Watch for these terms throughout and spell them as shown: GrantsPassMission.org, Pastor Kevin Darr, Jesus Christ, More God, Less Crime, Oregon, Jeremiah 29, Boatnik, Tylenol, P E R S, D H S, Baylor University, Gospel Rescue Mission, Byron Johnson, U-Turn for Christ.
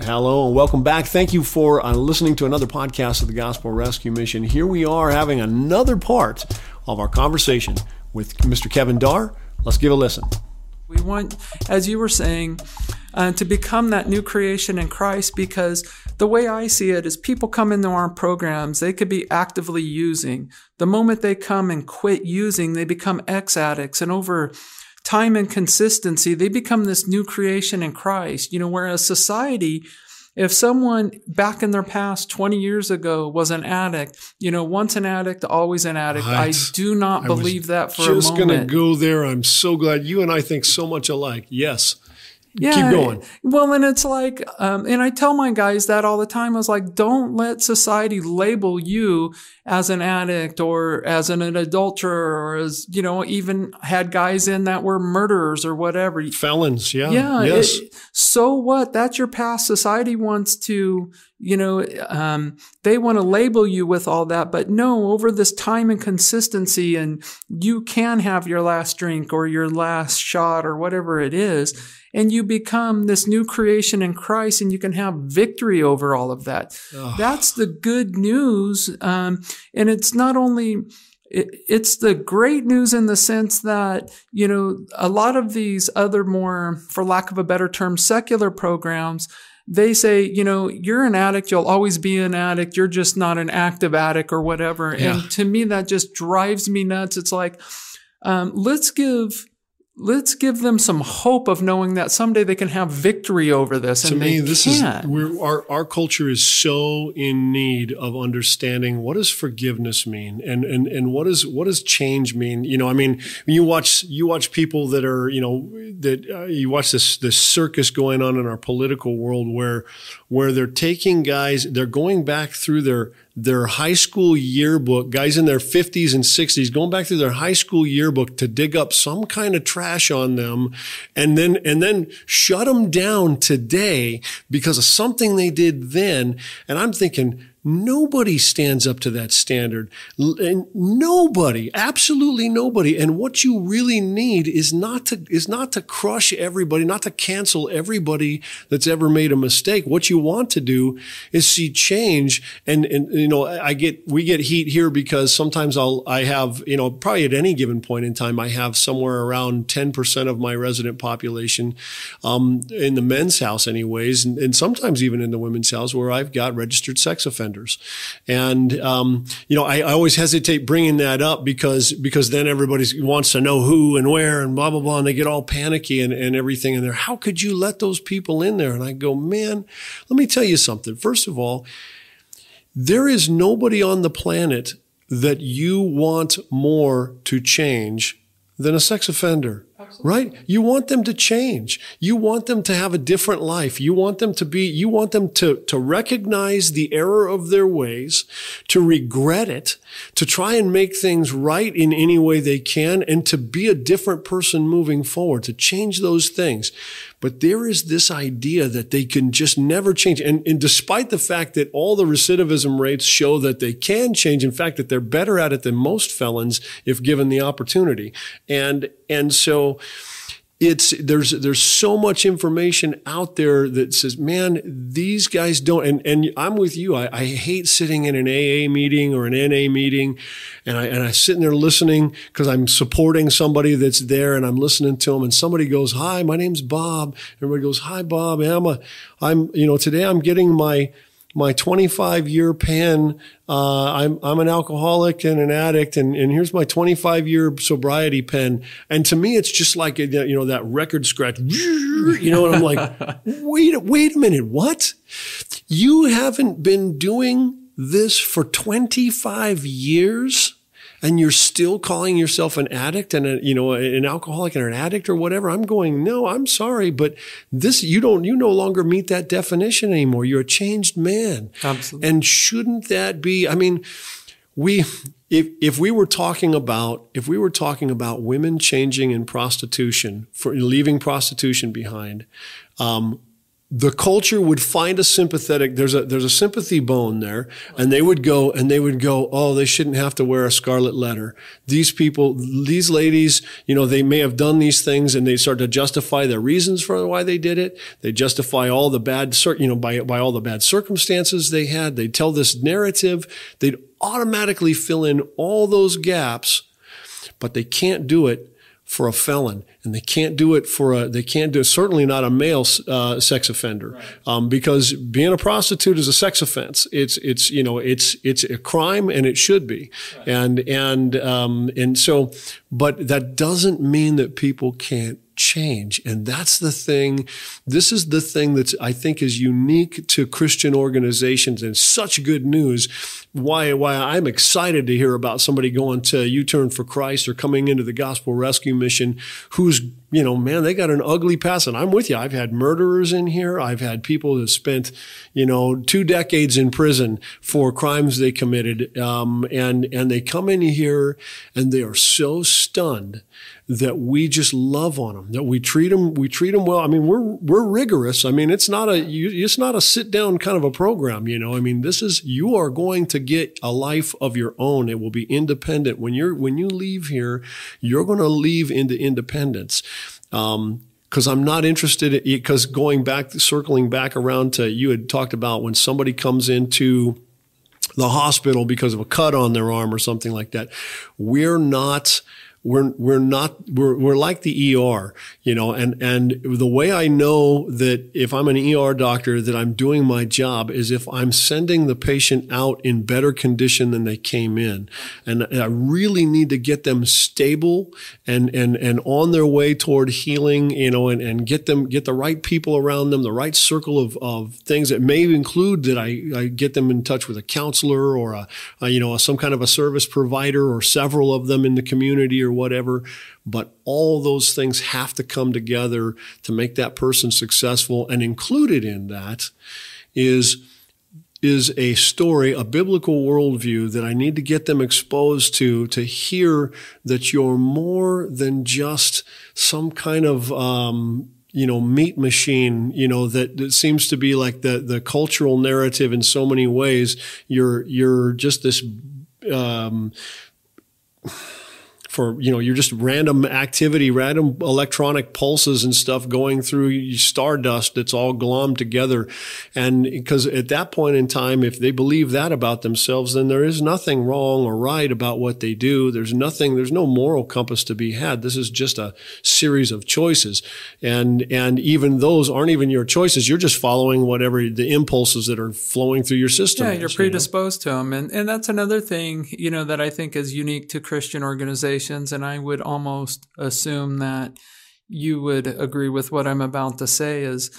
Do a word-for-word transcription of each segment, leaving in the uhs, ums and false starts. Hello and welcome back. Thank you for uh, listening to another podcast of the Gospel Rescue Mission. Here we are having another part of our conversation with Mister Kevin Darr. Let's give a listen. We want, as you were saying, uh, to become that new creation in Christ, because the way I see it is people come into our programs, they could be actively using. The moment they come and quit using, they become ex-addicts, and over time and consistency, they become this new creation in Christ. You know, whereas society, if someone back in their past twenty years ago was an addict, you know, once an addict, always an addict. Right. I do not I believe that for a moment. Just going to go there. I'm so glad you and I think so much alike. Yes. Yeah, keep going. Well, and it's like, um, and I tell my guys that all the time. I was like, don't let society label you as an addict or as an, an adulterer or as, you know, even had guys in that were murderers or whatever. Felons, yeah. Yeah. Yes. It, so what? That's your past. Society wants to, you know, um, they want to label you with all that. But no, over this time and consistency, and you can have your last drink or your last shot or whatever it is. And you become this new creation in Christ, and you can have victory over all of that. Oh. That's the good news. Um, and it's not only, it, it's the great news in the sense that, you know, a lot of these other more, for lack of a better term, secular programs, they say, you know, you're an addict, you'll always be an addict, you're just not an active addict or whatever. Yeah. And to me, that just drives me nuts. It's like, um, let's give... Let's give them some hope of knowing that someday they can have victory over this. And to me, this is we're, our our culture is so in need of understanding what does forgiveness mean, and and and what is what does change mean. You know, I mean, you watch you watch people that are, you know, that uh, you watch this this circus going on in our political world where where they're taking guys, they're going back through their. their high school yearbook, guys in their fifties and sixties, going back through their high school yearbook to dig up some kind of trash on them, and then and then shut them down today because of something they did then. And I'm thinking, nobody stands up to that standard. And nobody, absolutely nobody. And what you really need is not to is not to crush everybody, not to cancel everybody that's ever made a mistake. What you want to do is see change. And and you know, I get we get heat here because sometimes I'll I have, you know, probably at any given point in time, I have somewhere around ten percent of my resident population um in the men's house anyways, and, and sometimes even in the women's house where I've got registered sex offenders. And, um, you know, I, I always hesitate bringing that up because, because then everybody wants to know who and where and blah, blah, blah. And they get all panicky and, and everything in there. How could you let those people in there? And I go, man, let me tell you something. First of all, there is nobody on the planet that you want more to change than a sex offender. Right? You want them to change. You want them to have a different life. You want them to be, you want them to, to recognize the error of their ways, to regret it, to try and make things right in any way they can, and to be a different person moving forward, to change those things. But there is this idea that they can just never change. And, and despite the fact that all the recidivism rates show that they can change, in fact, that they're better at it than most felons if given the opportunity. And, and so it's, there's, there's so much information out there that says, man, these guys don't, and, and I'm with you. I, I hate sitting in an A A meeting or an N A meeting and I, and I sit in there listening because I'm supporting somebody that's there and I'm listening to them and somebody goes, hi, my name's Bob. Everybody goes, hi, Bob. I'm a, I'm, you know, today I'm getting my, my twenty-five year pen. Uh, I'm, I'm an alcoholic and an addict. And, and here's my twenty-five year sobriety pen. And to me, it's just like, a, you know, that record scratch, you know, and I'm like, wait, wait a minute. What? You haven't been doing this for twenty-five years and you're still calling yourself an addict and a, you know, an alcoholic and an addict or whatever. I'm going, no, I'm sorry, but this, you don't, you no longer meet that definition anymore. You're a changed man. Absolutely. And shouldn't that be, I mean, we, if, if we were talking about, if we were talking about women changing in prostitution, for leaving prostitution behind, um, the culture would find a sympathetic, there's a, there's a sympathy bone there, and they would go, and they would go, oh, they shouldn't have to wear a scarlet letter. These people, these ladies, you know, they may have done these things, and they start to justify their reasons for why they did it. They justify all the bad, you know, by, by all the bad circumstances they had. They tell this narrative. They'd automatically fill in all those gaps, but they can't do it for a felon, and they can't do it for a, they can't do it, certainly not a male uh, sex offender, right. um, because being a prostitute is a sex offense. It's, it's, you know, it's, it's a crime, and it should be. Right. And, and, um, and so, but that doesn't mean that people can't change. And that's the thing. This is the thing that's, I think, is unique to Christian organizations, and such good news. Why, why I'm excited to hear about somebody going to U-Turn for Christ or coming into the Gospel Rescue Mission who's, you know, man, they got an ugly past. And I'm with you. I've had murderers in here. I've had people that spent, you know, two decades in prison for crimes they committed. Um, and, and they come in here and they are so stunned that we just love on them, that we treat them, we treat them well. I mean, we're, we're rigorous. I mean, it's not a, you, it's not a sit down kind of a program, you know. I mean, this is, you are going to get a life of your own. It will be independent. When you're, when you leave here, you're going to leave into independence. Um, Because I'm not interested, because in, going back, circling back around to, you had talked about when somebody comes into the hospital because of a cut on their arm or something like that. We're not, we're, we're not, we're, we're like the E R, you know, and, and the way I know that if I'm an E R doctor that I'm doing my job is if I'm sending the patient out in better condition than they came in. And I really need to get them stable and, and, and on their way toward healing, you know, and, and get them, get the right people around them, the right circle of, of things that may include that I, I get them in touch with a counselor or a, a you know, some kind of a service provider or several of them in the community or whatever. But all those things have to come together to make that person successful. And included in that is is a story, a biblical worldview that I need to get them exposed to, to hear that you're more than just some kind of um you know, meat machine, you know, that, that seems to be like the the cultural narrative in so many ways. You're you're just this um for, you know, you're just random activity, random electronic pulses and stuff going through stardust that's all glommed together. And because at that point in time, if they believe that about themselves, then there is nothing wrong or right about what they do. There's nothing, there's no moral compass to be had. This is just a series of choices. And, and even those aren't even your choices. You're just following whatever the impulses that are flowing through your system. Yeah, is, you're predisposed, you know, to them. And, and that's another thing, you know, that I think is unique to Christian organizations. And I would almost assume that you would agree with what I'm about to say is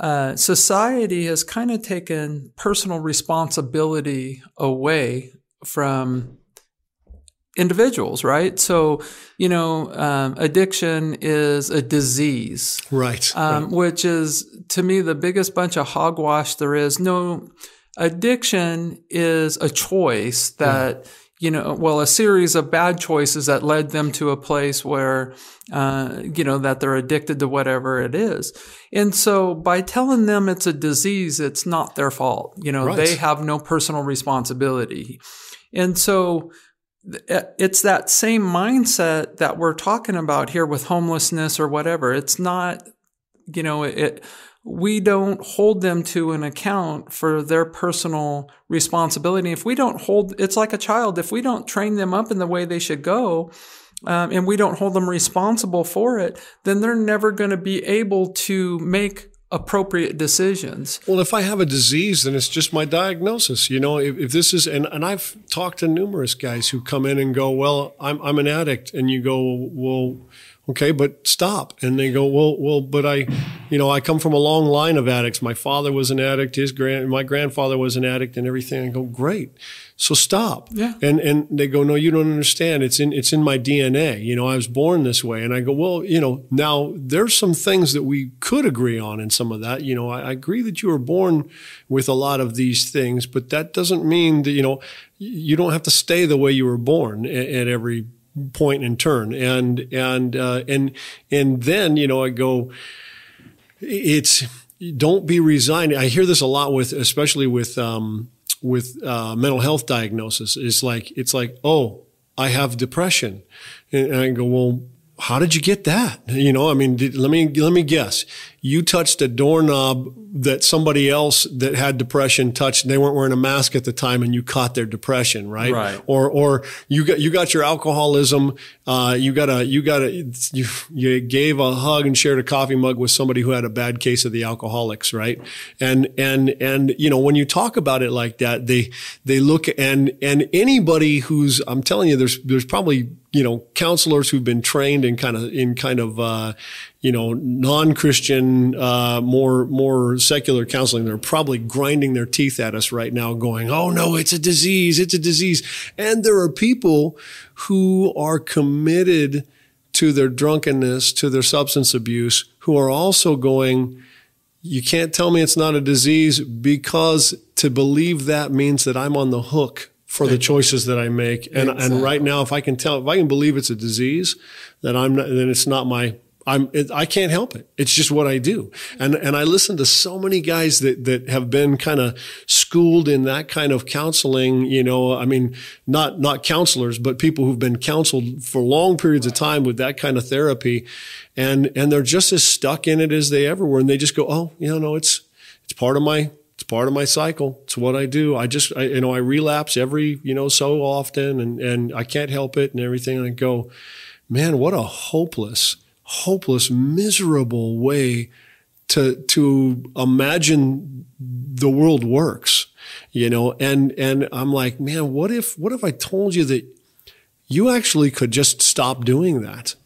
uh, society has kind of taken personal responsibility away from individuals, right? So, you know, um, addiction is a disease, right, um, right? Which is, to me, the biggest bunch of hogwash there is. No, addiction is a choice that... Right. You know, well, a series of bad choices that led them to a place where, uh, you know, that they're addicted to whatever it is. And so by telling them it's a disease, it's not their fault. You know, right. They have no personal responsibility. And so it's that same mindset that we're talking about here with homelessness or whatever. It's not, you know, it. We don't hold them to an account for their personal responsibility. If we don't hold, it's like a child. If we don't train them up in the way they should go, um, and we don't hold them responsible for it, then they're never going to be able to make appropriate decisions. Well, if I have a disease, then it's just my diagnosis. You know, if, if this is, and, and I've talked to numerous guys who come in and go, well, I'm, I'm an addict. And you go, well, okay, but stop. And they go, well, well, but I, you know, I come from a long line of addicts. My father was an addict. His grand, my grandfather was an addict and everything. I go, great. So stop. Yeah. And, and they go, no, you don't understand. It's in, it's in my D N A. You know, I was born this way. And I go, well, you know, now there's some things that we could agree on in some of that. You know, I, I agree that you were born with a lot of these things, but that doesn't mean that, you know, you don't have to stay the way you were born at, at every point and turn. And, and, uh, and, and then, you know, I go, it's, don't be resigned. I hear this a lot with, especially with, um, with, uh, mental health diagnosis. It's like, it's like, oh, I have depression. And, and I go, well, how did you get that? You know, I mean, did, let me, let me guess. You touched a doorknob that somebody else that had depression touched, and they weren't wearing a mask at the time, and you caught their depression, right? Right. Or, or you got, you got your alcoholism. Uh, you got a, you got a, you, you gave a hug and shared a coffee mug with somebody who had a bad case of the alcoholics, right? And, and, and, you know, when you talk about it like that, they, they look, and, and anybody who's, I'm telling you, there's, there's probably, you know, counselors who've been trained in kind of, in kind of, uh, you know, non-Christian, uh, more, more secular counseling. They're probably grinding their teeth at us right now going, oh no, it's a disease. It's a disease. And there are people who are committed to their drunkenness, to their substance abuse, who are also going, you can't tell me it's not a disease, because to believe that means that I'm on the hook for the choices that I make. And, exactly. and right now, if I can tell, if I can believe it's a disease, then I'm not, then it's not my, I'm, it, I can't help it. It's just what I do. And, and I listen to so many guys that, that have been kind of schooled in that kind of counseling, you know, I mean, not, not counselors, but people who've been counseled for long periods of time with that kind of therapy. And, and they're just as stuck in it as they ever were. And they just go, oh, you know, it's, it's part of my, It's part of my cycle. It's what I do. I just, I, you know, I relapse every, you know, so often, and, and I can't help it and everything. And I go, man, what a hopeless, hopeless, miserable way to, to imagine the world works, you know? And, and I'm like, man, what if, what if I told you that you actually could just stop doing that?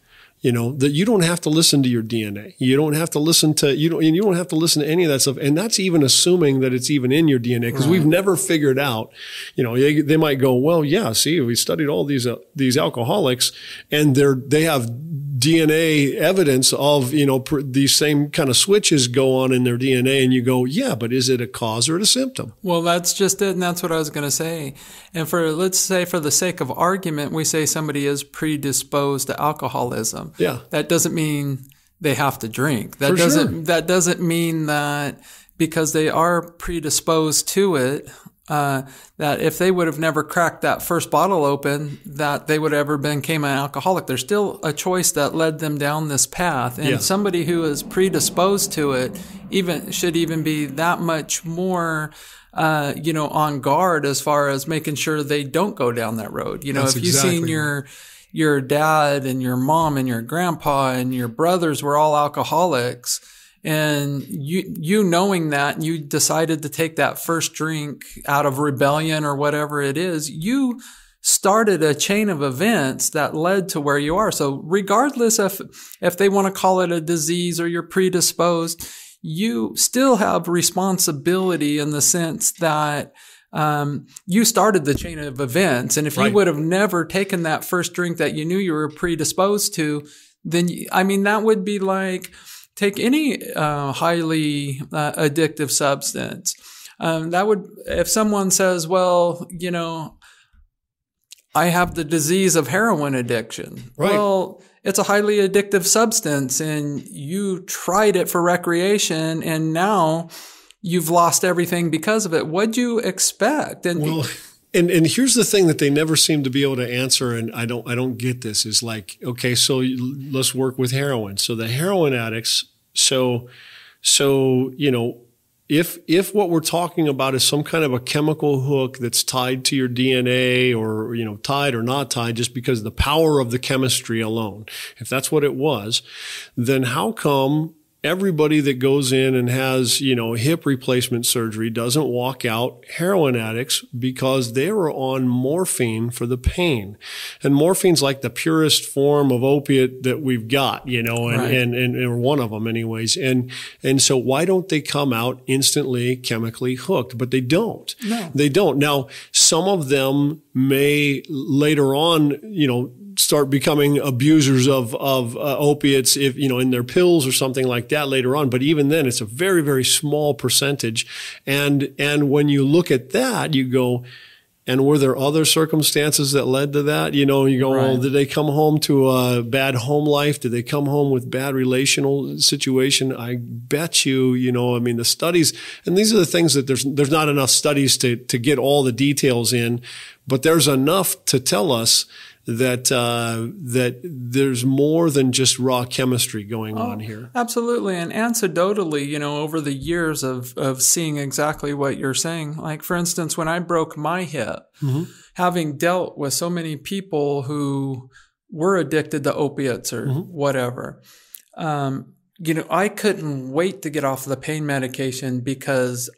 You know, that you don't have to listen to your D N A. You don't have to listen to, you don't, and you don't have to listen to any of that stuff. And that's even assuming that it's even in your D N A, because right. we've never figured out, you know, they, they might go, well, yeah, see, we studied all these, uh, these alcoholics, and they're, they have D N A evidence of, you know, pr these same kind of switches go on in their D N A. And you go, yeah, but is it a cause or a symptom? Well, that's just it. And that's what I was going to say. And for, let's say for the sake of argument, we say somebody is predisposed to alcoholism. Yeah. That doesn't mean they have to drink. That For doesn't, sure. that doesn't mean that because they are predisposed to it, uh, that if they would have never cracked that first bottle open, that they would have ever became an alcoholic. There's still a choice that led them down this path. And yeah. somebody who is predisposed to it even should even be that much more, uh, you know, on guard as far as making sure they don't go down that road. You know, That's if you've exactly. seen your, your dad and your mom and your grandpa and your brothers were all alcoholics, and you, you knowing that, you decided to take that first drink out of rebellion or whatever it is, you started a chain of events that led to where you are. So regardless if, if they want to call it a disease or you're predisposed, you still have responsibility in the sense that Um, you started the chain of events. And if right. you would have never taken that first drink that you knew you were predisposed to, then, you, I mean, that would be like, take any, uh, highly uh, addictive substance. Um, that would, if someone says, well, you know, I have the disease of heroin addiction. Right. Well, it's a highly addictive substance, and you tried it for recreation, and now you've lost everything because of it. What'd you expect? And well, and, and here's the thing that they never seem to be able to answer. And I don't, I don't get this, is like, okay, so you, let's work with heroin. So the heroin addicts. So, so, you know, if, if what we're talking about is some kind of a chemical hook that's tied to your D N A, or, you know, tied or not tied, just because of the power of the chemistry alone, if that's what it was, then how come everybody that goes in and has, you know, hip replacement surgery doesn't walk out heroin addicts? Because they were on morphine for the pain. And morphine's like the purest form of opiate that we've got, you know, and, right. and, and, and one of them anyways. And, and so why don't they come out instantly chemically hooked? But they don't. No. They don't. Now, some of them may later on, you know, start becoming abusers of, of uh, opiates, if, you know, in their pills or something like that later on. But even then, it's a very, very small percentage. And, and when you look at that, you go, And were there other circumstances that led to that? You know, you go, right. Well, did they come home to a bad home life? Did they come home with bad relational situation? I bet you, you know, I mean, the studies, and these are the things that there's there's not enough studies to to get all the details in, but there's enough to tell us that uh, that there's more than just raw chemistry going oh, on here. Absolutely. And anecdotally, you know, over the years of, of seeing exactly what you're saying, like, for instance, when I broke my hip, mm-hmm. having dealt with so many people who were addicted to opiates or mm-hmm. whatever, um, you know, I couldn't wait to get off the pain medication because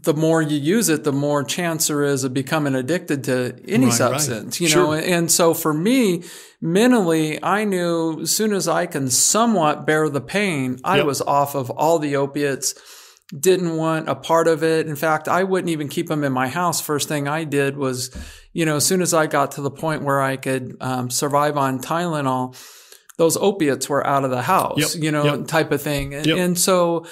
the more you use it, the more chance there is of becoming addicted to any right, substance, right. you know? Sure. And so for me, mentally, I knew as soon as I can somewhat bear the pain, I yep. was off of all the opiates, didn't want a part of it. In fact, I wouldn't even keep them in my house. First thing I did was, you know, as soon as I got to the point where I could um, survive on Tylenol, those opiates were out of the house, yep. you know, yep. type of thing. And, yep. and so...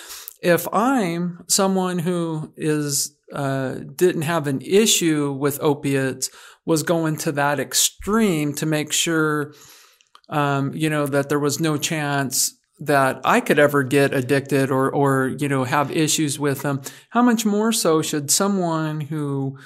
if I'm someone who is uh, didn't have an issue with opiates, was going to that extreme to make sure, um, you know, that there was no chance that I could ever get addicted or, or, you know, have issues with them, how much more so should someone who,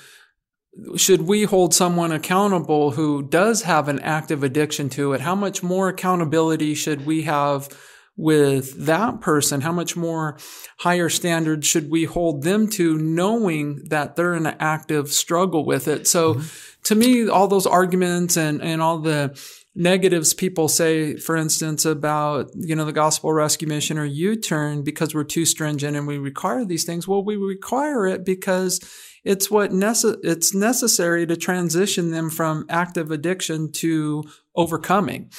should we hold someone accountable who does have an active addiction to it? How much more accountability should we have with that person? How much more higher standards should we hold them to, knowing that they're in an active struggle with it? So mm-hmm. to me, all those arguments and, and all the negatives people say, for instance, about, you know, the Gospel Rescue Mission or U-Turn, because we're too stringent and we require these things. Well, we require it because it's what nece- it's necessary to transition them from active addiction to overcoming.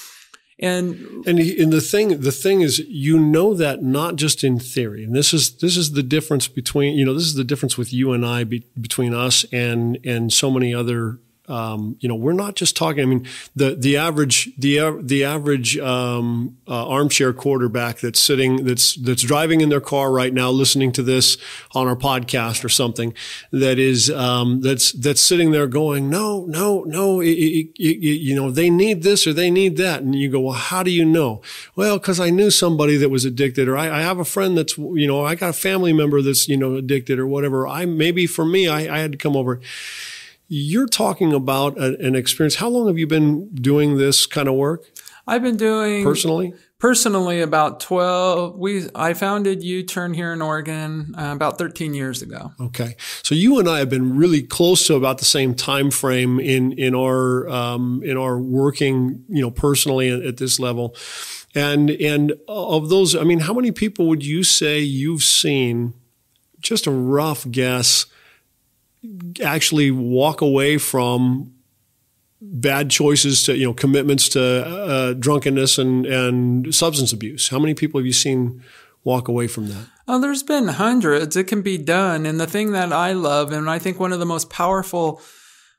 And, and and the thing the thing is, you know, that not just in theory. And this is this is the difference between, you know, this is the difference with you and I, be, between us and and so many other, um, you know, we're not just talking. I mean, the the average the the average um, uh, armchair quarterback that's sitting that's that's driving in their car right now, listening to this on our podcast or something, that is um, that's that's sitting there going, no, no, no, it, it, it, you know, they need this or they need that, and you go, well, how do you know? Well, because I knew somebody that was addicted, or I, I have a friend that's, you know, I got a family member that's, you know, addicted or whatever. I maybe for me, I, I had to come over. You're talking about an experience. How long have you been doing this kind of work? I've been doing personally. Personally, about twelve. We I founded U-Turn here in Oregon uh, about thirteen years ago. Okay, so you and I have been really close to about the same time frame in in our um, in our working, you know, personally at, at this level. And and of those, I mean, how many people would you say you've seen? Just a rough guess. Actually walk away from bad choices to, you know, commitments to uh, drunkenness and, and substance abuse? How many people have you seen walk away from that? Oh, there's been hundreds. It can be done. And the thing that I love, and I think one of the most powerful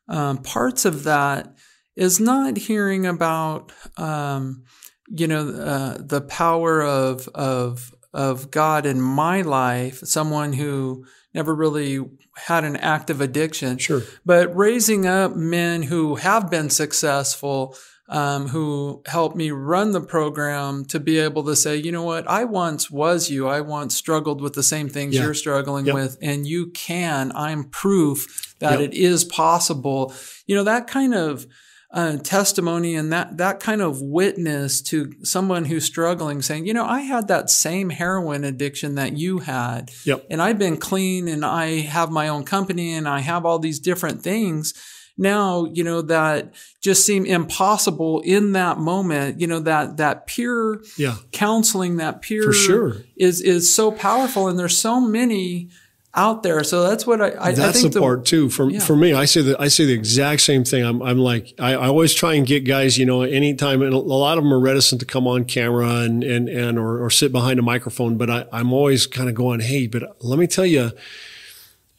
um, parts of that is not hearing about, um, you know, uh, the power of, of, of God in my life, someone who never really had an active addiction. Sure. But raising up men who have been successful, um, who helped me run the program to be able to say, you know what, I once was you. I once struggled with the same things yeah. you're struggling yep. with, and you can. I'm proof that yep. it is possible. You know, that kind of uh, testimony and that, that kind of witness to someone who's struggling, saying, you know, I had that same heroin addiction that you had, yep. and I've been clean, and I have my own company, and I have all these different things now, you know, that just seem impossible in that moment. You know, that, that peer yeah. counseling, that peer For sure. is, is so powerful. And there's so many out there. So that's what I, I, that's I think the part too. For, yeah. for me, I say the, I say the exact same thing. I'm, I'm like, I, I always try and get guys, you know, anytime, and a lot of them are reticent to come on camera and, and, and, or, or sit behind a microphone. But I, I'm always kind of going, hey, but let me tell you,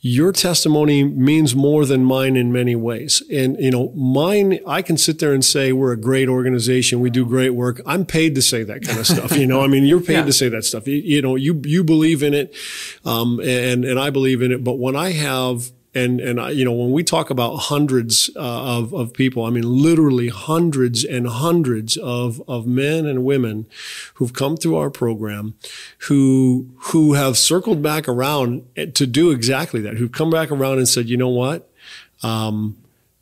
your testimony means more than mine in many ways. And, you know, mine, I can sit there and say, we're a great organization. We do great work. I'm paid to say that kind of stuff. You know, I mean, you're paid yeah. to say that stuff. You, you know, you, you believe in it. Um, and, and I believe in it. But when I have And, and I, you know, when we talk about hundreds uh, of, of people, I mean, literally hundreds and hundreds of, of men and women who've come through our program who, who have circled back around to do exactly that, who've come back around and said, you know what, um,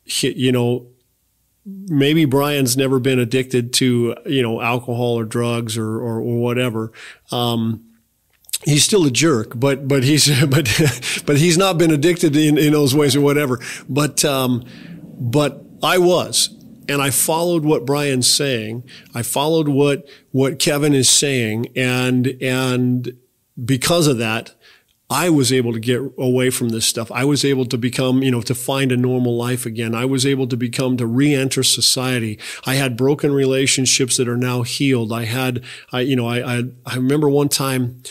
you know, maybe Brian's never been addicted to, you know, alcohol or drugs or, or, or whatever. Um, He's still a jerk, but, but he's, but, but he's not been addicted in, in those ways or whatever. But, um, but I was, and I followed what Brian's saying. I followed what, what Kevin is saying. And, and because of that, I was able to get away from this stuff. I was able to become, you know, to find a normal life again. I was able to become, to re-enter society. I had broken relationships that are now healed. I had, I, you know, I, I, I remember one time,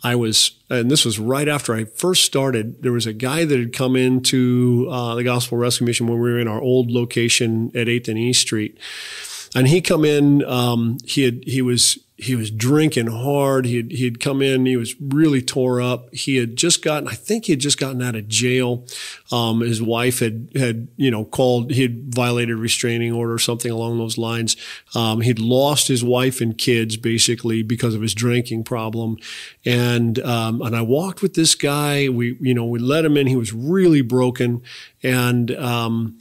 I was, and this was right after I first started, there was a guy that had come into uh, the Gospel Rescue Mission when we were in our old location at eighth and E Street. And he come in, um, he had, he was, he was drinking hard. He had, he had come in, he was really tore up. He had just gotten, I think he had just gotten out of jail. Um, his wife had, had, you know, called, he had violated a restraining order or something along those lines. Um, he'd lost his wife and kids basically because of his drinking problem. And, um, and I walked with this guy. We, you know, we let him in. He was really broken. And, um,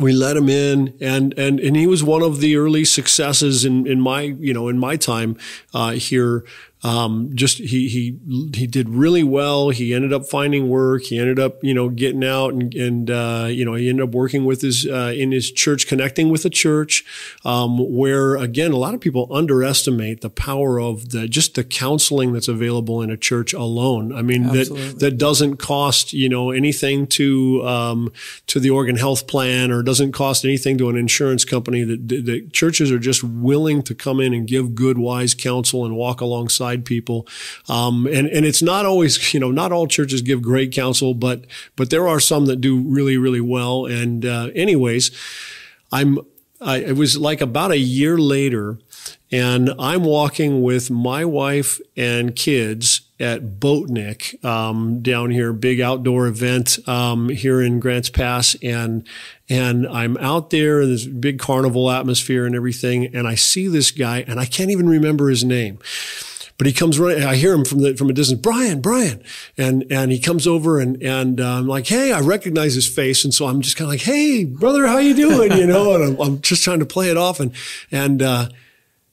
We let him in, and, and, and he was one of the early successes in, in my, you know, in my time, uh, here. Um, just, he, he, he did really well. He ended up finding work. He ended up, you know, getting out and, and, uh, you know, he ended up working with his, uh, in his church, connecting with a church, um, where again, a lot of people underestimate the power of the, just the counseling that's available in a church alone. I mean, Absolutely. that, that doesn't cost, you know, anything to, um, to the Oregon Health Plan, or doesn't cost anything to an insurance company. That, that churches are just willing to come in and give good, wise counsel and walk alongside people. Um, and, and it's not always, you know, not all churches give great counsel, but, but there are some that do really, really well. And, uh, anyways, I'm, I, it was like about a year later, and I'm walking with my wife and kids at Boatnik, um, down here, big outdoor event, um, here in Grants Pass. And, and I'm out there in this big carnival atmosphere and everything. And I see this guy, and I can't even remember his name. But he comes running. I hear him from the, from a distance, Brian, Brian. And, and he comes over, and, and I'm um, like, hey, I recognize his face. And so I'm just kind of like, hey, brother, how you doing? You know, and I'm, I'm just trying to play it off. And, and, uh,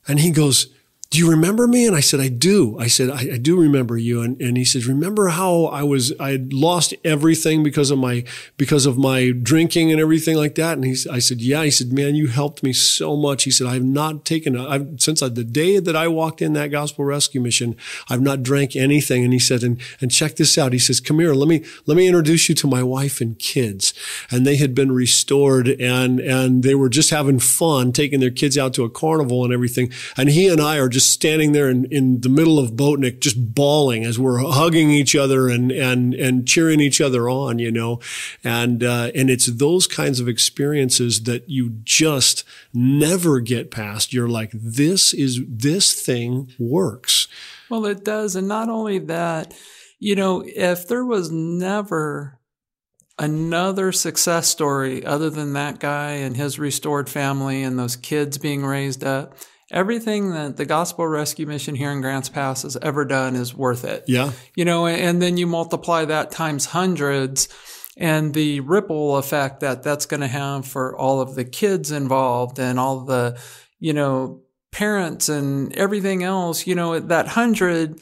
and he goes, do you remember me? And I said, I do. I said, I, I do remember you. And, and he says, remember how I was, I had lost everything because of my, because of my drinking and everything like that. And he, I said, yeah. He said, man, you helped me so much. He said, I've not taken, a, I've, since I, the day that I walked in that Gospel Rescue Mission, I've not drank anything. And he said, and, and check this out. He says, come here, let me, let me introduce you to my wife and kids. And they had been restored, and, and they were just having fun taking their kids out to a carnival and everything. And he and I are just standing there in, in the middle of Boatnik, just bawling as we're hugging each other and, and, and cheering each other on, you know, and, uh, and it's those kinds of experiences that you just never get past. You're like, this is, this thing works. Well, it does. And not only that, you know, if there was never another success story other than that guy and his restored family and those kids being raised up, everything that the Gospel Rescue Mission here in Grants Pass has ever done is worth it. Yeah. You know, and then you multiply that times hundreds, and the ripple effect that that's going to have for all of the kids involved and all the, you know, parents and everything else, you know, that hundred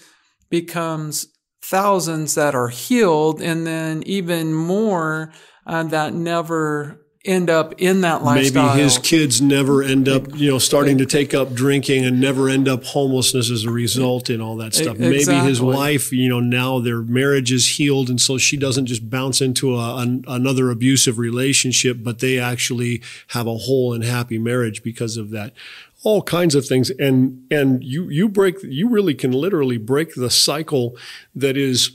becomes thousands that are healed, and then even more uh, that never end up in that lifestyle. Maybe his kids never end up, you know, starting to take up drinking and never end up homelessness as a result and all that stuff. Exactly. Maybe his wife, you know, now their marriage is healed, and so she doesn't just bounce into a, an, another abusive relationship, but they actually have a whole and happy marriage because of that. All kinds of things. And, and you, you break, you really can literally break the cycle that is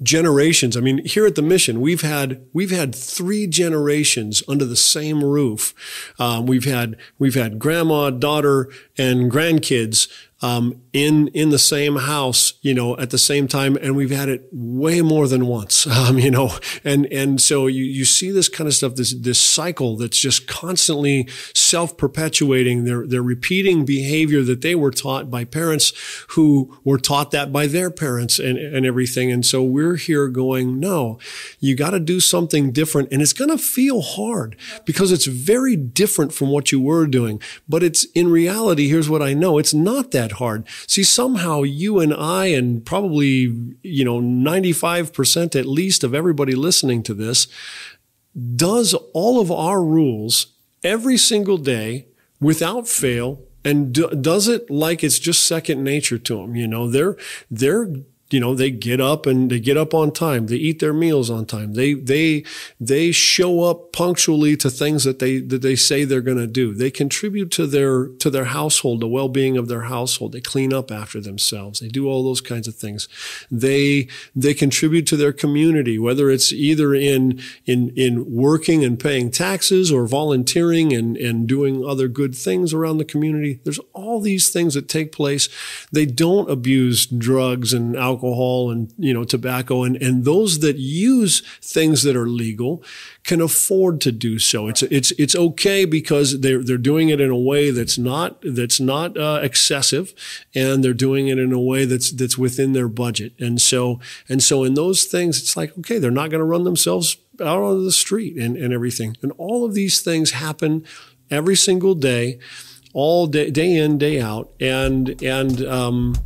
generations. I mean, here at the mission, we've had, we've had three generations under the same roof. Um, we've had, we've had grandma, daughter, and grandkids, um, in in the same house, you know, at the same time, and we've had it way more than once, um, you know, and and so you you see this kind of stuff, this this cycle that's just constantly self-perpetuating. They're they're repeating behavior that they were taught by parents who were taught that by their parents and and everything. And so we're here going, no, you got to do something different, and it's going to feel hard because it's very different from what you were doing. But it's in reality, here's what I know: it's not that hard. See, somehow you and I, and probably, you know, ninety-five percent at least of everybody listening to this, does all of our rules every single day without fail, and do, does it like it's just second nature to them. You know, they're they're you know, they get up and they get up on time. They eat their meals on time. They they they show up punctually to things that they that they say they're going to do. They contribute to their to their household, the well-being of their household. They clean up after themselves. They do all those kinds of things. They they contribute to their community, whether it's either in in in working and paying taxes or volunteering and and doing other good things around the community. There's all these things that take place. They don't abuse drugs and alcohol. alcohol and, you know, tobacco, and, and those that use things that are legal can afford to do so. It's, it's, it's okay because they're, they're doing it in a way that's not, that's not, uh, excessive, and they're doing it in a way that's, that's within their budget. And so, and so in those things, it's like, okay, they're not going to run themselves out on the street and, and everything. And all of these things happen every single day, all day, day in, day out. And, and, um,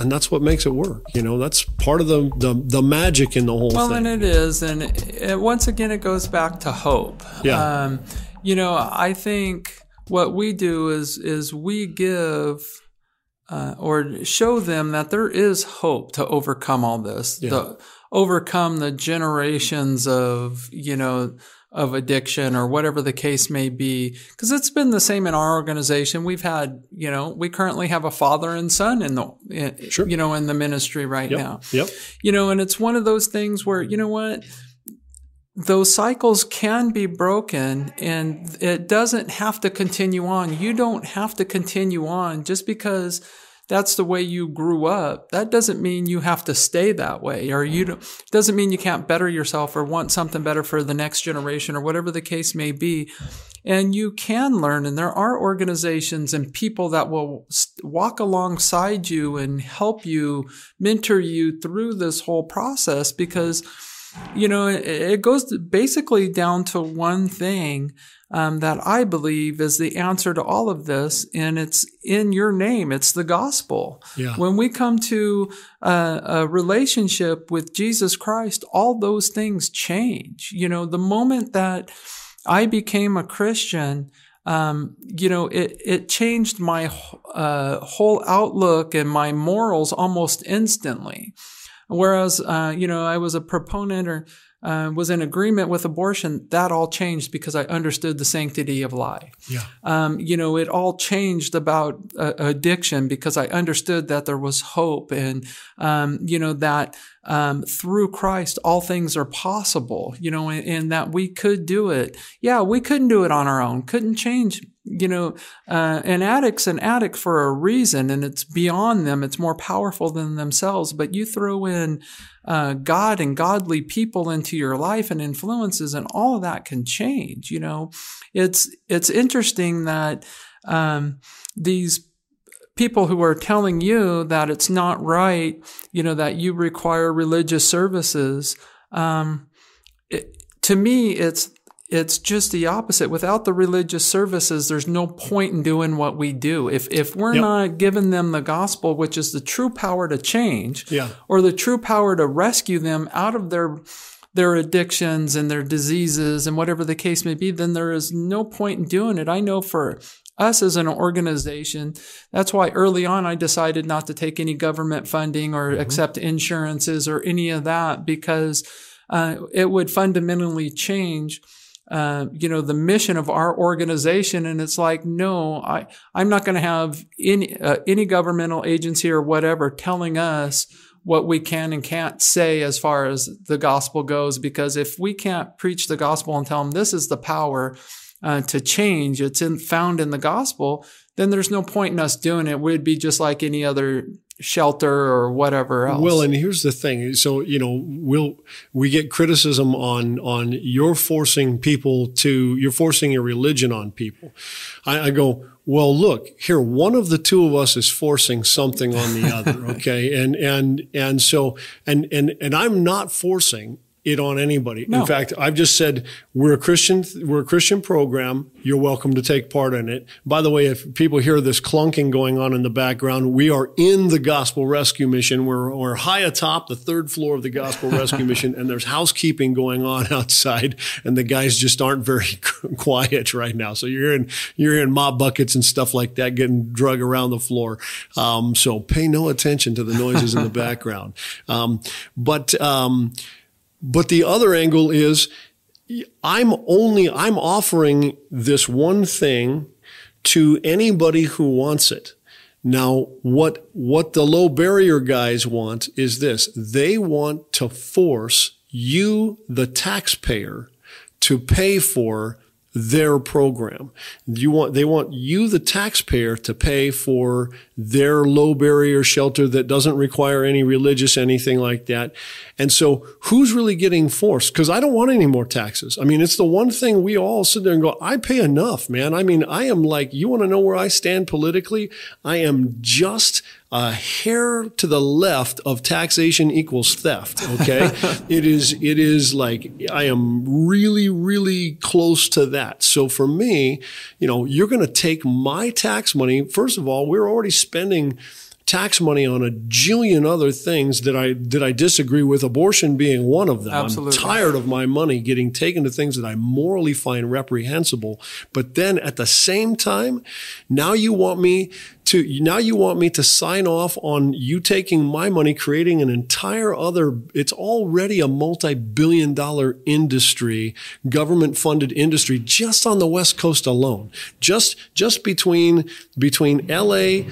And that's what makes it work. You know, that's part of the, the, the magic in the whole well, thing. Well, and it is. And it, it, once again, it goes back to hope. Yeah. Um, you know, I think what we do is, is we give uh, or show them that there is hope to overcome all this, yeah. to overcome the generations of, you know, of addiction or whatever the case may be. Because it's been the same in our organization. We've had, you know, we currently have a father and son in the, in, sure. you know, in the ministry right yep. now. Yep. You know, and it's one of those things where, you know what, those cycles can be broken, and it doesn't have to continue on. You don't have to continue on just because that's the way you grew up. That doesn't mean you have to stay that way, or you don't, doesn't mean you can't better yourself or want something better for the next generation or whatever the case may be. And you can learn, and there are organizations and people that will walk alongside you and help you, mentor you through this whole process, because, you know, it, it goes basically down to one thing. Um, that I believe is the answer to all of this, and it's in your name. It's the gospel. Yeah. When we come to a, a relationship with Jesus Christ, all those things change. You know, the moment that I became a Christian, um, you know, it, it changed my uh, whole outlook and my morals almost instantly. Whereas, uh, you know, I was a proponent or Uh, was in agreement with abortion, that all changed because I understood the sanctity of life. Yeah. Um, you know, it all changed about uh, addiction because I understood that there was hope, and, um, you know, that um, through Christ, all things are possible, you know, and, and that we could do it. Yeah, we couldn't do it on our own, couldn't change. You know, uh, an addict's an addict for a reason, and it's beyond them. It's more powerful than themselves. But you throw in uh, God and godly people into your life and influences, and all of that can change. You know, it's it's interesting that um, these people who are telling you that it's not right, you know, that you require religious services. Um, it, to me, it's. It's just the opposite. Without the religious services, there's no point in doing what we do. If if we're yep. not giving them the gospel, which is the true power to change, yeah. or the true power to rescue them out of their their addictions and their diseases and whatever the case may be, then there is no point in doing it. I know for us as an organization, that's why early on I decided not to take any government funding or mm-hmm. accept insurances or any of that, because uh, it would fundamentally change Uh, you know, the mission of our organization. And it's like, no, I, I'm not going to have any, uh, any governmental agency or whatever telling us what we can and can't say as far as the gospel goes. Because if we can't preach the gospel and tell them this is the power, uh, to change, it's in, found in the gospel, then there's no point in us doing it. We'd be just like any other shelter or whatever else. Well, and here's the thing. So, you know, we'll, we get criticism on, on you're forcing people to, you're forcing your religion on people. I, I go, well, look, here, one of the two of us is forcing something on the other. Okay. And, and, and so, and, and, and I'm not forcing it on anybody. No. In fact, I've just said, we're a Christian, we're a Christian program. You're welcome to take part in it. By the way, if people hear this clunking going on in the background, we are in the Gospel Rescue Mission. We're, we're high atop the third floor of the Gospel Rescue Mission, and there's housekeeping going on outside, and the guys just aren't very quiet right now. So you're in, you're in mop buckets and stuff like that, getting drug around the floor. Um, so pay no attention to the noises in the background. Um, but, um, But the other angle is I'm only, I'm offering this one thing to anybody who wants it. Now, what, what the low barrier guys want is this. They want to force you, the taxpayer, to pay for their program. You want, they want you, the taxpayer, to pay for their low barrier shelter that doesn't require any religious, anything like that. And so who's really getting forced? Cause I don't want any more taxes. I mean, it's the one thing we all sit there and go, I pay enough, man. I mean, I am like, you want to know where I stand politically? I am just a hair to the left of taxation equals theft. Okay. It is, it is like, I am really, really close to that. So for me, you know, you're going to take my tax money. First of all, we're already spending tax money on a jillion other things that I, that I disagree with, abortion being one of them. Absolutely. I'm tired of my money getting taken to things that I morally find reprehensible. But then at the same time, now you want me to, now you want me to sign off on you taking my money, creating an entire other, it's already a multi-billion dollar industry, government funded industry, just on the West Coast alone, just, just between, between L A,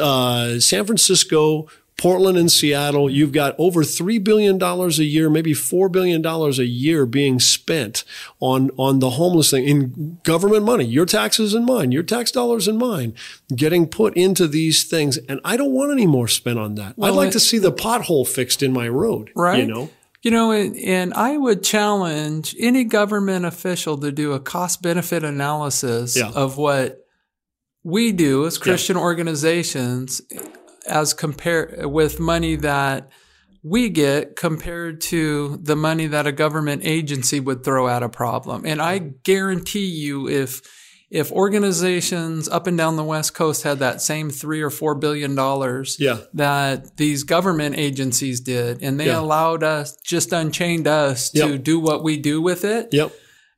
Uh, San Francisco, Portland, and Seattle, you've got over three billion dollars a year, maybe four billion dollars a year being spent on, on the homeless thing in government money, your taxes and mine, your tax dollars and mine getting put into these things. And I don't want any more spent on that. Well, I'd like it, to see the pothole fixed in my road, right? You know? You know, and, and I would challenge any government official to do a cost benefit analysis yeah. of what we do as Christian yeah. organizations as compare with money that we get compared to the money that a government agency would throw at a problem. And I guarantee you, if, if organizations up and down the West Coast had that same three or four billion dollars yeah. that these government agencies did, and they yeah. allowed us, just unchained us to yep. do what we do with it. Yep.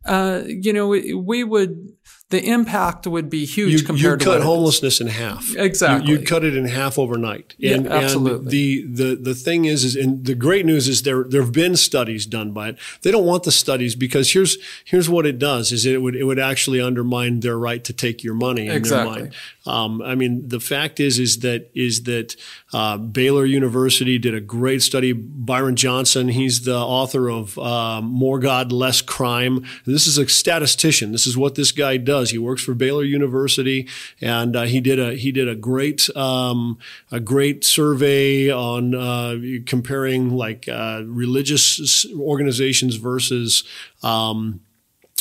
Uh, you know, we, we would, the impact would be huge you, compared you to what it is. You cut homelessness in half. Exactly. You, you'd cut it in half overnight. And, yeah, absolutely. And the, the, the thing is, is, and the great news is there, there have been studies done by it. They don't want the studies because here's, here's what it does is it would, it would actually undermine their right to take your money in exactly. their mind. Um, I mean, the fact is, is that, is that, uh, Baylor University did a great study. Byron Johnson, he's the author of, uh, More God, Less Crime. This is a statistician. This is what this guy does. He works for Baylor University, and uh, he did a he did a great um, a great survey on uh, comparing like uh, religious organizations versus um,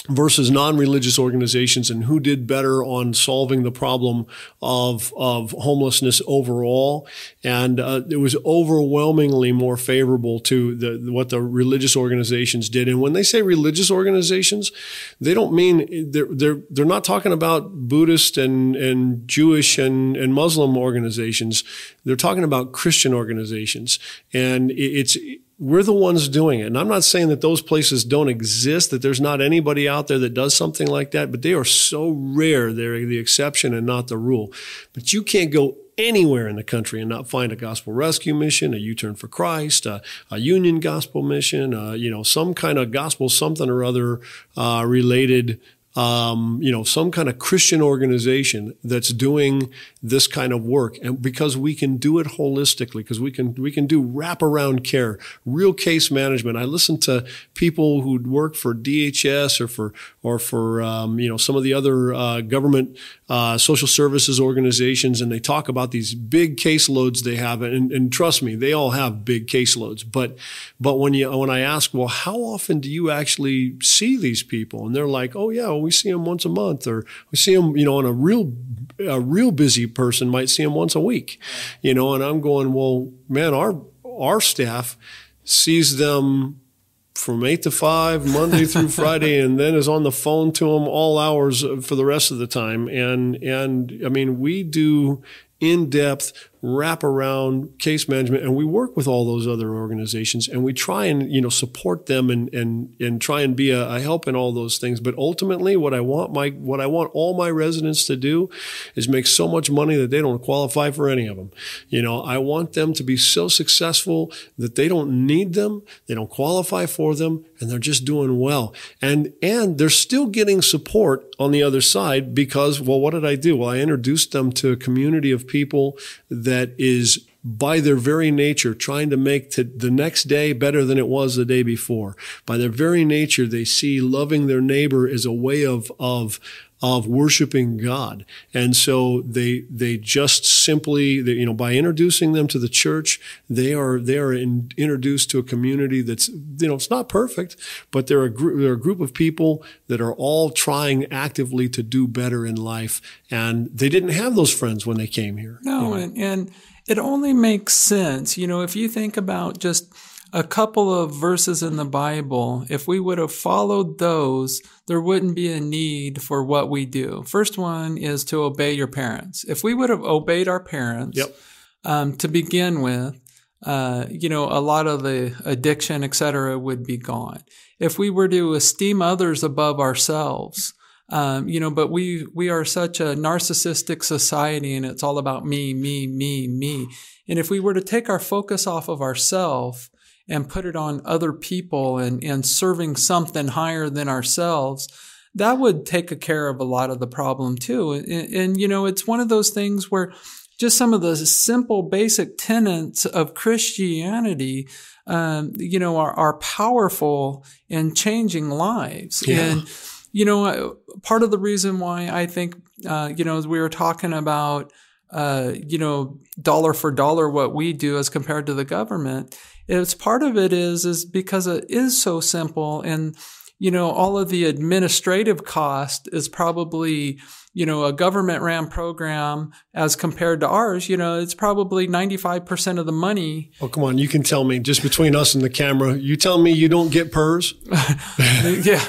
versus non-religious organizations, and who did better on solving the problem of of homelessness overall. And uh, it was overwhelmingly more favorable to the what the religious organizations did. And when they say religious organizations, they don't mean they're they're they're not talking about Buddhist and and Jewish and and Muslim organizations. They're talking about Christian organizations, and it's. We're the ones doing it. And I'm not saying that those places don't exist, that there's not anybody out there that does something like that, but they are so rare. They're the exception and not the rule. But you can't go anywhere in the country and not find a Gospel Rescue Mission, a U-Turn for Christ, a, a Union Gospel Mission, uh, you know, some kind of gospel, something or other, uh, related um, you know, some kind of Christian organization that's doing this kind of work. And because we can do it holistically, because we can, we can do wraparound care, real case management. I listen to people who work for D H S or for, or for, um, you know, some of the other, uh, government, uh, social services organizations. And they talk about these big caseloads they have. And, and trust me, they all have big caseloads. But, but when you, when I ask, well, how often do you actually see these people? And they're like, oh yeah, well, we see them once a month, or we see them, you know, on a real, a real busy person might see them once a week, you know, and I'm going, well, man, our, our staff sees them from eight to five, Monday through Friday, and then is on the phone to them all hours for the rest of the time. And, and I mean, we do in-depth wraparound case management, and we work with all those other organizations, and we try and, you know, support them and and and try and be a, a help in all those things. But ultimately, what I want my what I want all my residents to do is make so much money that they don't qualify for any of them. You know, I want them to be so successful that they don't need them, they don't qualify for them, and they're just doing well. And and they're still getting support on the other side because, well, what did I do? Well, I introduced them to a community of people that is by their very nature trying to make t- the next day better than it was the day before. By their very nature, they see loving their neighbor as a way of, of, of worshiping God. And so they, they just simply, they, you know, by introducing them to the church, they are, they are in, introduced to a community that's, you know, it's not perfect, but they're a group, they're a group of people that are all trying actively to do better in life. And they didn't have those friends when they came here. No, you know? and, and it only makes sense. You know, if you think about just a couple of verses in the Bible, if we would have followed those, there wouldn't be a need for what we do. First one is to obey your parents. If we would have obeyed our parents, yep. um, to begin with, uh, you know, a lot of the addiction, et cetera, would be gone. If we were to esteem others above ourselves, um, you know, but we, we are such a narcissistic society, and it's all about me, me, me, me. And if we were to take our focus off of ourselves and put it on other people and, and serving something higher than ourselves, that would take care of a lot of the problem too. And, and, you know, it's one of those things where just some of the simple basic tenets of Christianity, um, you know, are, are powerful in changing lives. Yeah. And, you know, part of the reason why I think, uh, you know, as we were talking about, uh, you know, dollar for dollar, what we do as compared to the government, it's part of it is, is because it is so simple. And, you know, all of the administrative cost is probably, you know, a government ran program as compared to ours, you know, it's probably ninety-five percent of the money. Oh, come on. You can tell me, just between us and the camera, you tell me you don't get P E R S. Yeah.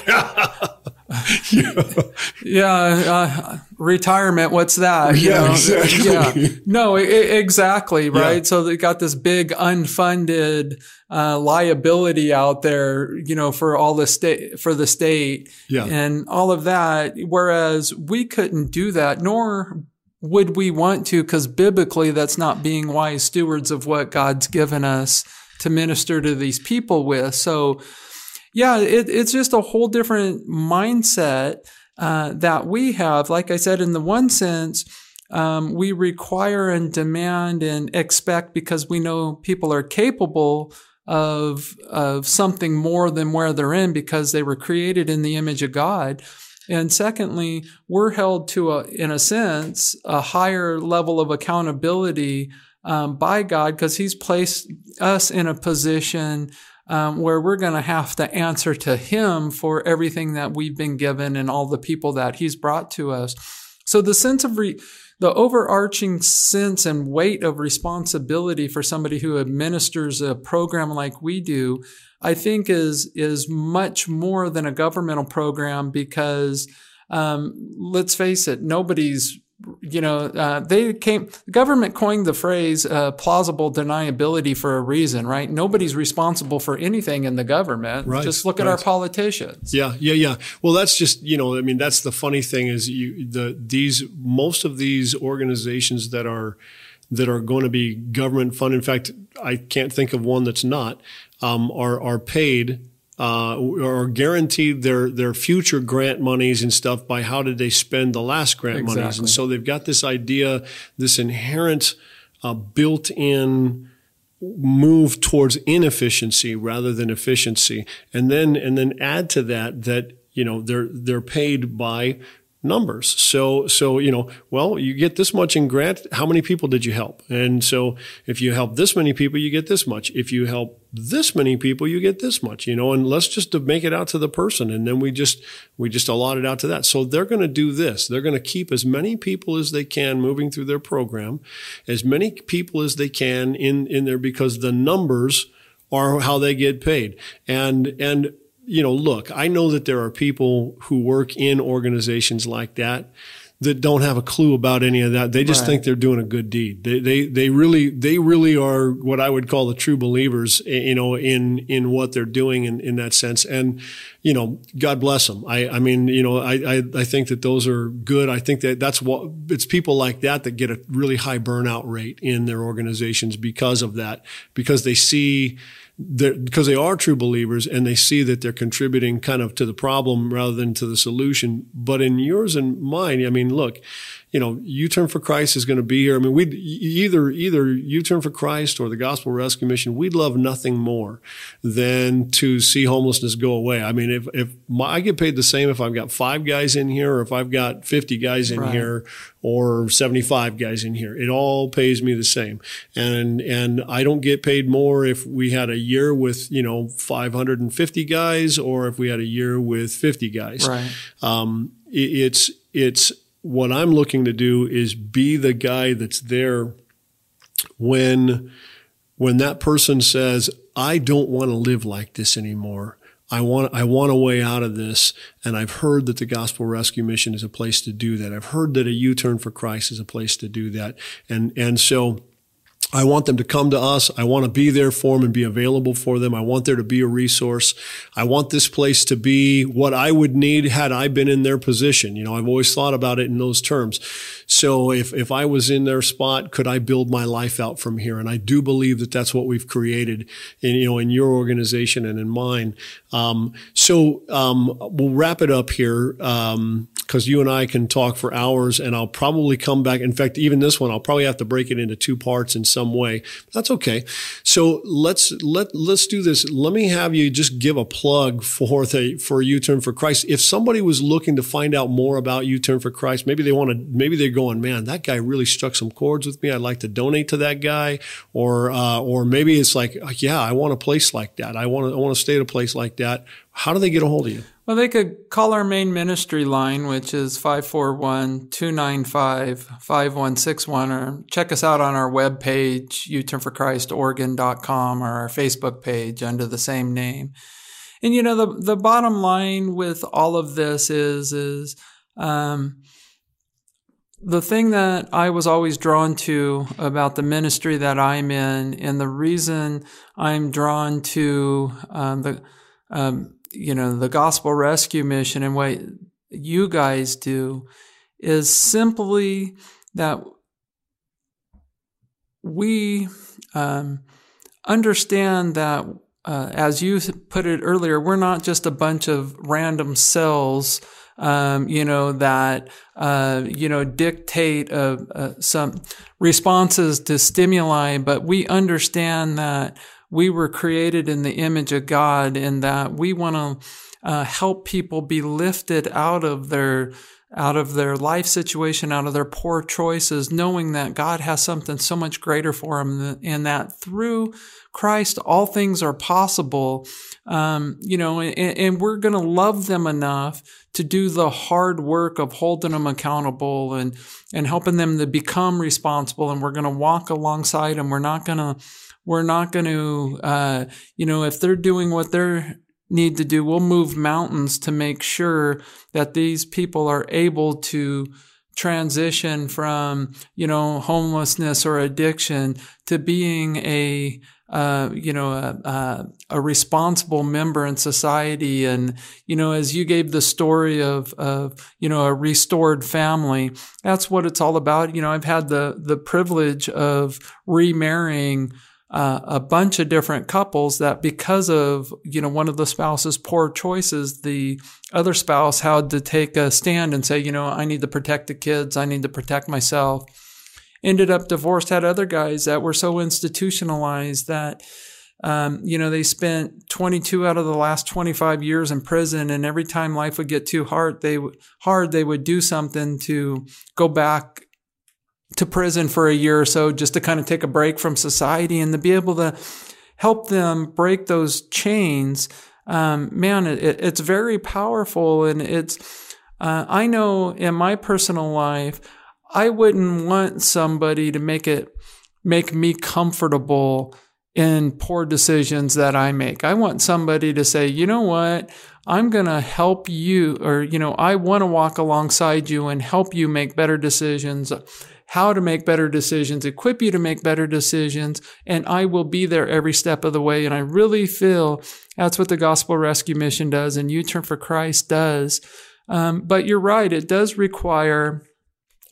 Yeah. Yeah. Uh, retirement. What's that? You yeah. Know? Exactly. Yeah. No, I- exactly. Right. Yeah. So they got this big unfunded, uh, liability out there, you know, for all the state, for the state yeah. and all of that. Whereas we couldn't do that, nor would we want to, because biblically that's not being wise stewards of what God's given us to minister to these people with. So, yeah, it, it's just a whole different mindset uh, that we have. Like I said, in the one sense, um, we require and demand and expect because we know people are capable of of something more than where they're in because they were created in the image of God. And secondly, we're held to, a, in a sense, a higher level of accountability um, by God because He's placed us in a position Um, where we're going to have to answer to Him for everything that we've been given and all the people that He's brought to us. So the sense of re- the overarching sense and weight of responsibility for somebody who administers a program like we do, I think is, is much more than a governmental program because, um, let's face it, nobody's You know, uh, they came, the government coined the phrase, uh, plausible deniability for a reason, right? Nobody's responsible for anything in the government. Right, just look right. at our politicians. Yeah. Yeah. Yeah. Well, that's just, you know, I mean, that's the funny thing is you, the, these, most of these organizations that are, that are going to be government funded. In fact, I can't think of one that's not, um, are, are paid uh, or guaranteed their, their future grant monies and stuff by how did they spend the last grant exactly. monies. And so they've got this idea, this inherent uh, built-in move towards inefficiency rather than efficiency. And then, and then add to that, that, you know, they're, they're paid by numbers. So, so, you know, well, you get this much in grant. How many people did you help? And so if you help this many people, you get this much. If you help this many people, you get this much, you know, and let's just make it out to the person. And then we just, we just allot it out to that. So they're going to do this. They're going to keep as many people as they can moving through their program, as many people as they can in, in there, because the numbers are how they get paid. And, and, you know, look, I know that there are people who work in organizations like that that don't have a clue about any of that. They just right. think they're doing a good deed. They, they, they really, they really are what I would call the true believers, you know, in, in what they're doing in, in that sense. And, you know, God bless them. I, I mean, you know, I, I, I think that those are good. I think that that's what, it's people like that that get a really high burnout rate in their organizations because of that, because they see, because they are true believers and they see that they're contributing kind of to the problem rather than to the solution. But in yours and mine, I mean, look, you know, U-Turn for Christ is going to be here. I mean, we either, either U-Turn for Christ or the Gospel Rescue Mission, we'd love nothing more than to see homelessness go away. I mean, if, if my, I get paid the same if I've got five guys in here or if I've got fifty guys in right. here or seventy-five guys in here, it all pays me the same. And, and I don't get paid more if we had a year with, you know, five hundred fifty guys or if we had a year with fifty guys. Right. Um, it, it's, it's, what I'm looking to do is be the guy that's there when, when that person says, I don't want to live like this anymore. I want, I want a way out of this. And I've heard that the Gospel Rescue Mission is a place to do that. I've heard that a U-Turn for Christ is a place to do that. And, and so I want them to come to us. I want to be there for them and be available for them. I want there to be a resource. I want this place to be what I would need had I been in their position. You know, I've always thought about it in those terms. So if, if I was in their spot, could I build my life out from here? And I do believe that that's what we've created in, you know, in your organization and in mine. Um, so, um, we'll wrap it up here. Um, cause you and I can talk for hours and I'll probably come back. In fact, even this one, I'll probably have to break it into two parts and some way. That's okay. So let's, let, let's do this. Let me have you just give a plug for the, for U-Turn for Christ. If somebody was looking to find out more about U-Turn for Christ, maybe they want to, maybe they're going, man, that guy really struck some chords with me. I'd like to donate to that guy. Or, uh, or maybe it's like, yeah, I want a place like that. I want to, I want to stay at a place like that. How do they get a hold of you? Well, they could call our main ministry line, which is five four one, two nine five, five one six one, or check us out on our webpage, U Turn for Christ Oregon dot com, or our Facebook page under the same name. And, you know, the, the bottom line with all of this is, is um, the thing that I was always drawn to about the ministry that I'm in, and the reason I'm drawn to um, the um you know, the Gospel Rescue Mission and what you guys do is simply that we um, understand that, uh, as you put it earlier, we're not just a bunch of random cells, um, you know, that, uh, you know, dictate uh, uh, some responses to stimuli, but we understand that we were created in the image of God, and that we want to uh, help people be lifted out of their out of their life situation, out of their poor choices, knowing that God has something so much greater for them, and that through Christ all things are possible. Um, you know, and, and we're going to love them enough to do the hard work of holding them accountable and and helping them to become responsible. And we're going to walk alongside them. We're not going to We're not going to, uh, you know, if they're doing what they need to do, we'll move mountains to make sure that these people are able to transition from, you know, homelessness or addiction to being a, uh, you know, a, a, a responsible member in society. And, you know, as you gave the story of, of, you know, a restored family, that's what it's all about. You know, I've had the, the privilege of remarrying uh, a bunch of different couples that because of, you know, one of the spouse's poor choices, the other spouse had to take a stand and say, you know, I need to protect the kids. I need to protect myself. Ended up divorced, had other guys that were so institutionalized that, um, you know, they spent twenty-two out of the last twenty-five years in prison. And every time life would get too hard, they w- hard, they would do something to go back to prison for a year or so, just to kind of take a break from society and to be able to help them break those chains. Um, man, it, it's very powerful. And it's, uh, I know in my personal life, I wouldn't want somebody to make it, make me comfortable in poor decisions that I make. I want somebody to say, you know what, I'm going to help you, or, you know, I want to walk alongside you and help you make better decisions, how to make better decisions, equip you to make better decisions, and I will be there every step of the way. And I really feel that's what the Gospel Rescue Mission does and U-Turn for Christ does. Um, but you're right, it does require...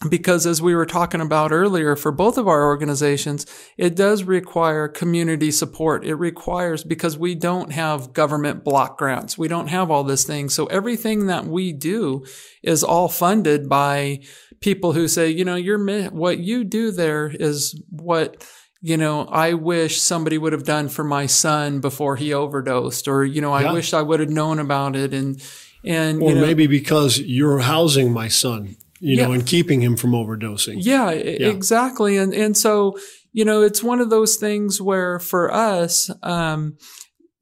Because as we were talking about earlier, for both of our organizations, it does require community support. It requires, because we don't have government block grants. We don't have all this thing. So everything that we do is all funded by people who say, you know, you're, what you do there is what, you know, I wish somebody would have done for my son before he overdosed, or, you know, I yeah. wish I would have known about it. And, and, or you know, maybe because you're housing my son. You know, yeah. and keeping him from overdosing. Yeah, yeah, exactly. And and so, you know, it's one of those things where for us, um,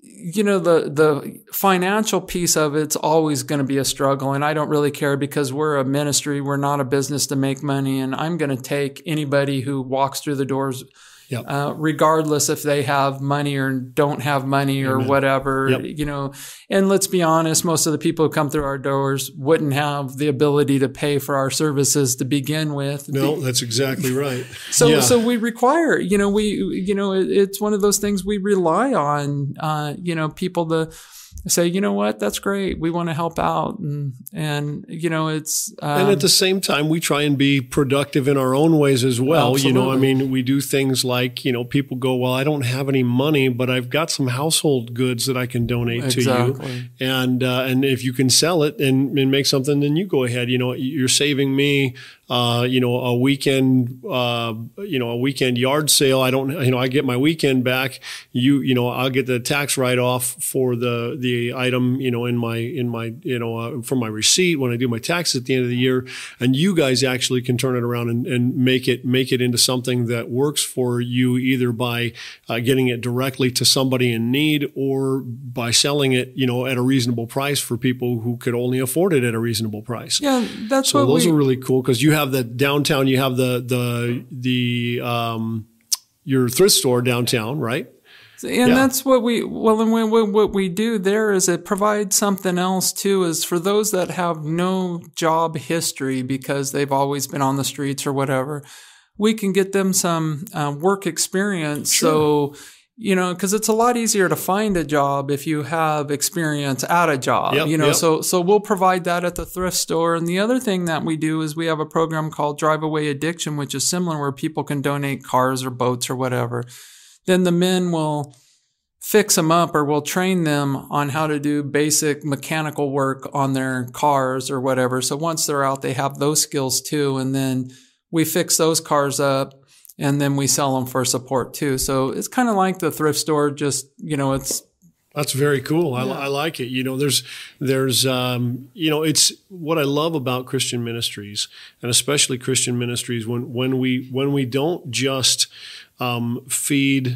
you know, the the financial piece of it's always going to be a struggle. And I don't really care because we're a ministry. We're not a business to make money. And I'm going to take anybody who walks through the doors, yep. uh, regardless if they have money or don't have money or Amen. whatever, yep. you know. And let's be honest, most of the people who come through our doors wouldn't have the ability to pay for our services to begin with. No, that's exactly right. so, yeah. so we require, you know, we, you know, it, it's one of those things we rely on, uh, you know, people to say, you know what, that's great. We want to help out. And, and, you know, it's, um, and at the same time, we try and be productive in our own ways as well. Absolutely. You know, I mean, we do things like, you know, people go, well, I don't have any money, but I've got some household goods that I can donate exactly. to you. And, uh, and if you can sell it and, and make something, then you go ahead, you know, you're saving me, uh, you know, a weekend, uh, you know, a weekend yard sale. I don't, you know, I get my weekend back. You, you know, I'll get the tax write off for the, the, item, you know, in my, in my, you know, uh, from my receipt when I do my taxes at the end of the year. And you guys actually can turn it around and, and make it, make it into something that works for you, either by uh, getting it directly to somebody in need or by selling it, you know, at a reasonable price for people who could only afford it at a reasonable price. Yeah. That's so what those we, are really cool. Cause you have the downtown, you have the, the, the, um, your thrift store downtown, right? And yeah. that's what we, well, and we, we, what we do there is it provides something else too, is for those that have no job history because they've always been on the streets or whatever, we can get them some uh, work experience. Sure. So, you know, cause it's a lot easier to find a job if you have experience at a job, yep, you know, yep. so, so we'll provide that at the thrift store. And the other thing that we do is we have a program called Drive Away Addiction, which is similar, where people can donate cars or boats or whatever. Then the men will fix them up, or we'll train them on how to do basic mechanical work on their cars or whatever. So once they're out, they have those skills too. And then we fix those cars up and then we sell them for support too. So it's kind of like the thrift store, just, you know, it's. That's very cool. I, yeah. I like it. You know, there's, there's, um, you know, it's what I love about Christian ministries, and especially Christian ministries when, when we, when we don't just, um, feed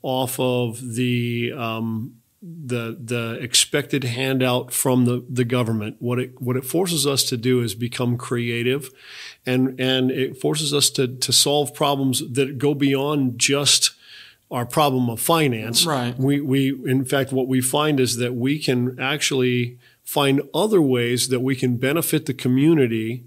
off of the, um, the, the expected handout from the, the government. What it, what it forces us to do is become creative, and, and it forces us to, to solve problems that go beyond just our problem of finance. Right. We, we, in fact, what we find is that we can actually find other ways that we can benefit the community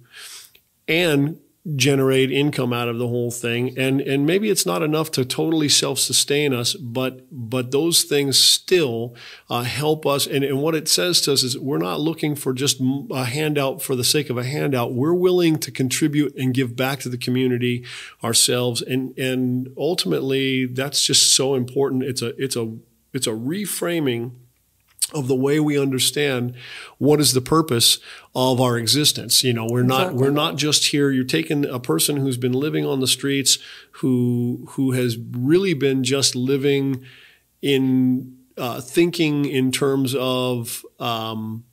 and generate income out of the whole thing. And, and maybe it's not enough to totally self-sustain us, but, but those things still uh, help us. And, and what it says to us is we're not looking for just a handout for the sake of a handout. We're willing to contribute and give back to the community ourselves. And, and ultimately that's just so important. It's a, it's a, it's a reframing of the way we understand what is the purpose of our existence. You know, we're not, exactly. we're not just here. You're taking a person who's been living on the streets, who, who has really been just living in, uh, thinking in terms of, um,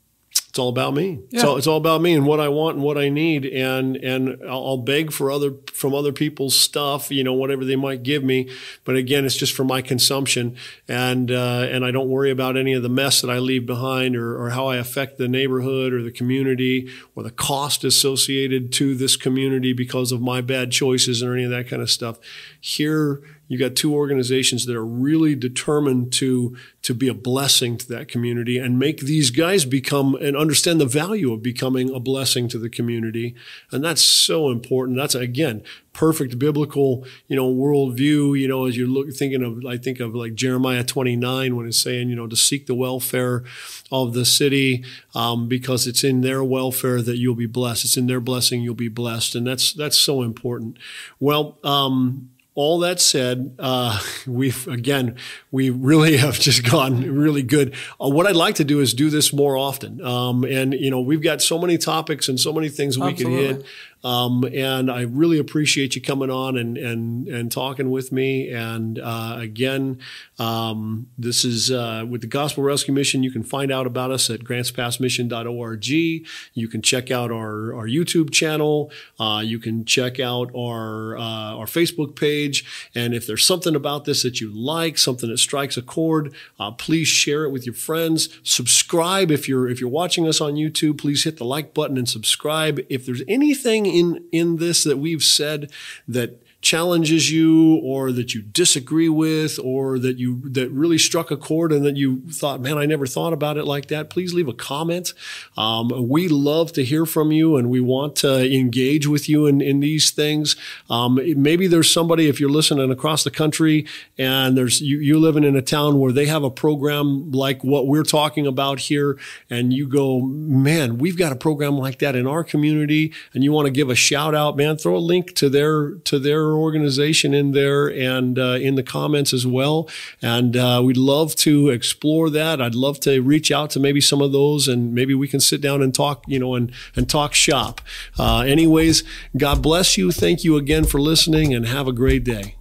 it's all about me. Yeah. So it's all about me and what I want and what I need. And, and I'll beg for other, from other people's stuff, you know, whatever they might give me. But again, it's just for my consumption. And, uh, and I don't worry about any of the mess that I leave behind, or, or how I affect the neighborhood or the community, or the cost associated to this community because of my bad choices or any of that kind of stuff. Here, you got two organizations that are really determined to, to be a blessing to that community and make these guys become and understand the value of becoming a blessing to the community. And that's so important. That's, again, perfect biblical, you know, worldview, you know, as you're look, thinking of, I think of like Jeremiah twenty-nine, when it's saying, you know, to seek the welfare of the city, um, because it's in their welfare that you'll be blessed. It's in their blessing you'll be blessed. And that's, that's so important. Well, um, all that said, uh, we've, again, we really have just gotten really good. Uh, what I'd like to do is do this more often. Um, and, you know, we've got so many topics and so many things we could hit. Um, and I really appreciate you coming on and, and, and talking with me. And, uh, again, um, this is, uh, with the Gospel Rescue Mission. You can find out about us at grants pass mission dot org. You can check out our, our YouTube channel. Uh, you can check out our, uh, our Facebook page. And if there's something about this that you like, something that strikes a chord, uh, please share it with your friends. Subscribe. If you're, if you're watching us on YouTube, please hit the like button and subscribe. If there's anything in, in this that we've said that challenges you, or that you disagree with, or that you, that really struck a chord and that you thought, man, I never thought about it like that, please leave a comment. Um, we love to hear from you, and we want to engage with you in, in these things. Um, maybe there's somebody, if you're listening across the country and there's, you, you're living in a town where they have a program like what we're talking about here, and you go, man, we've got a program like that in our community, and you want to give a shout out, man, throw a link to their, to their organization in there, and uh, in the comments as well. And uh, we'd love to explore that. I'd love to reach out to maybe some of those, and maybe we can sit down and talk, you know, and, and talk shop. Uh, anyways, God bless you. Thank you again for listening, and have a great day.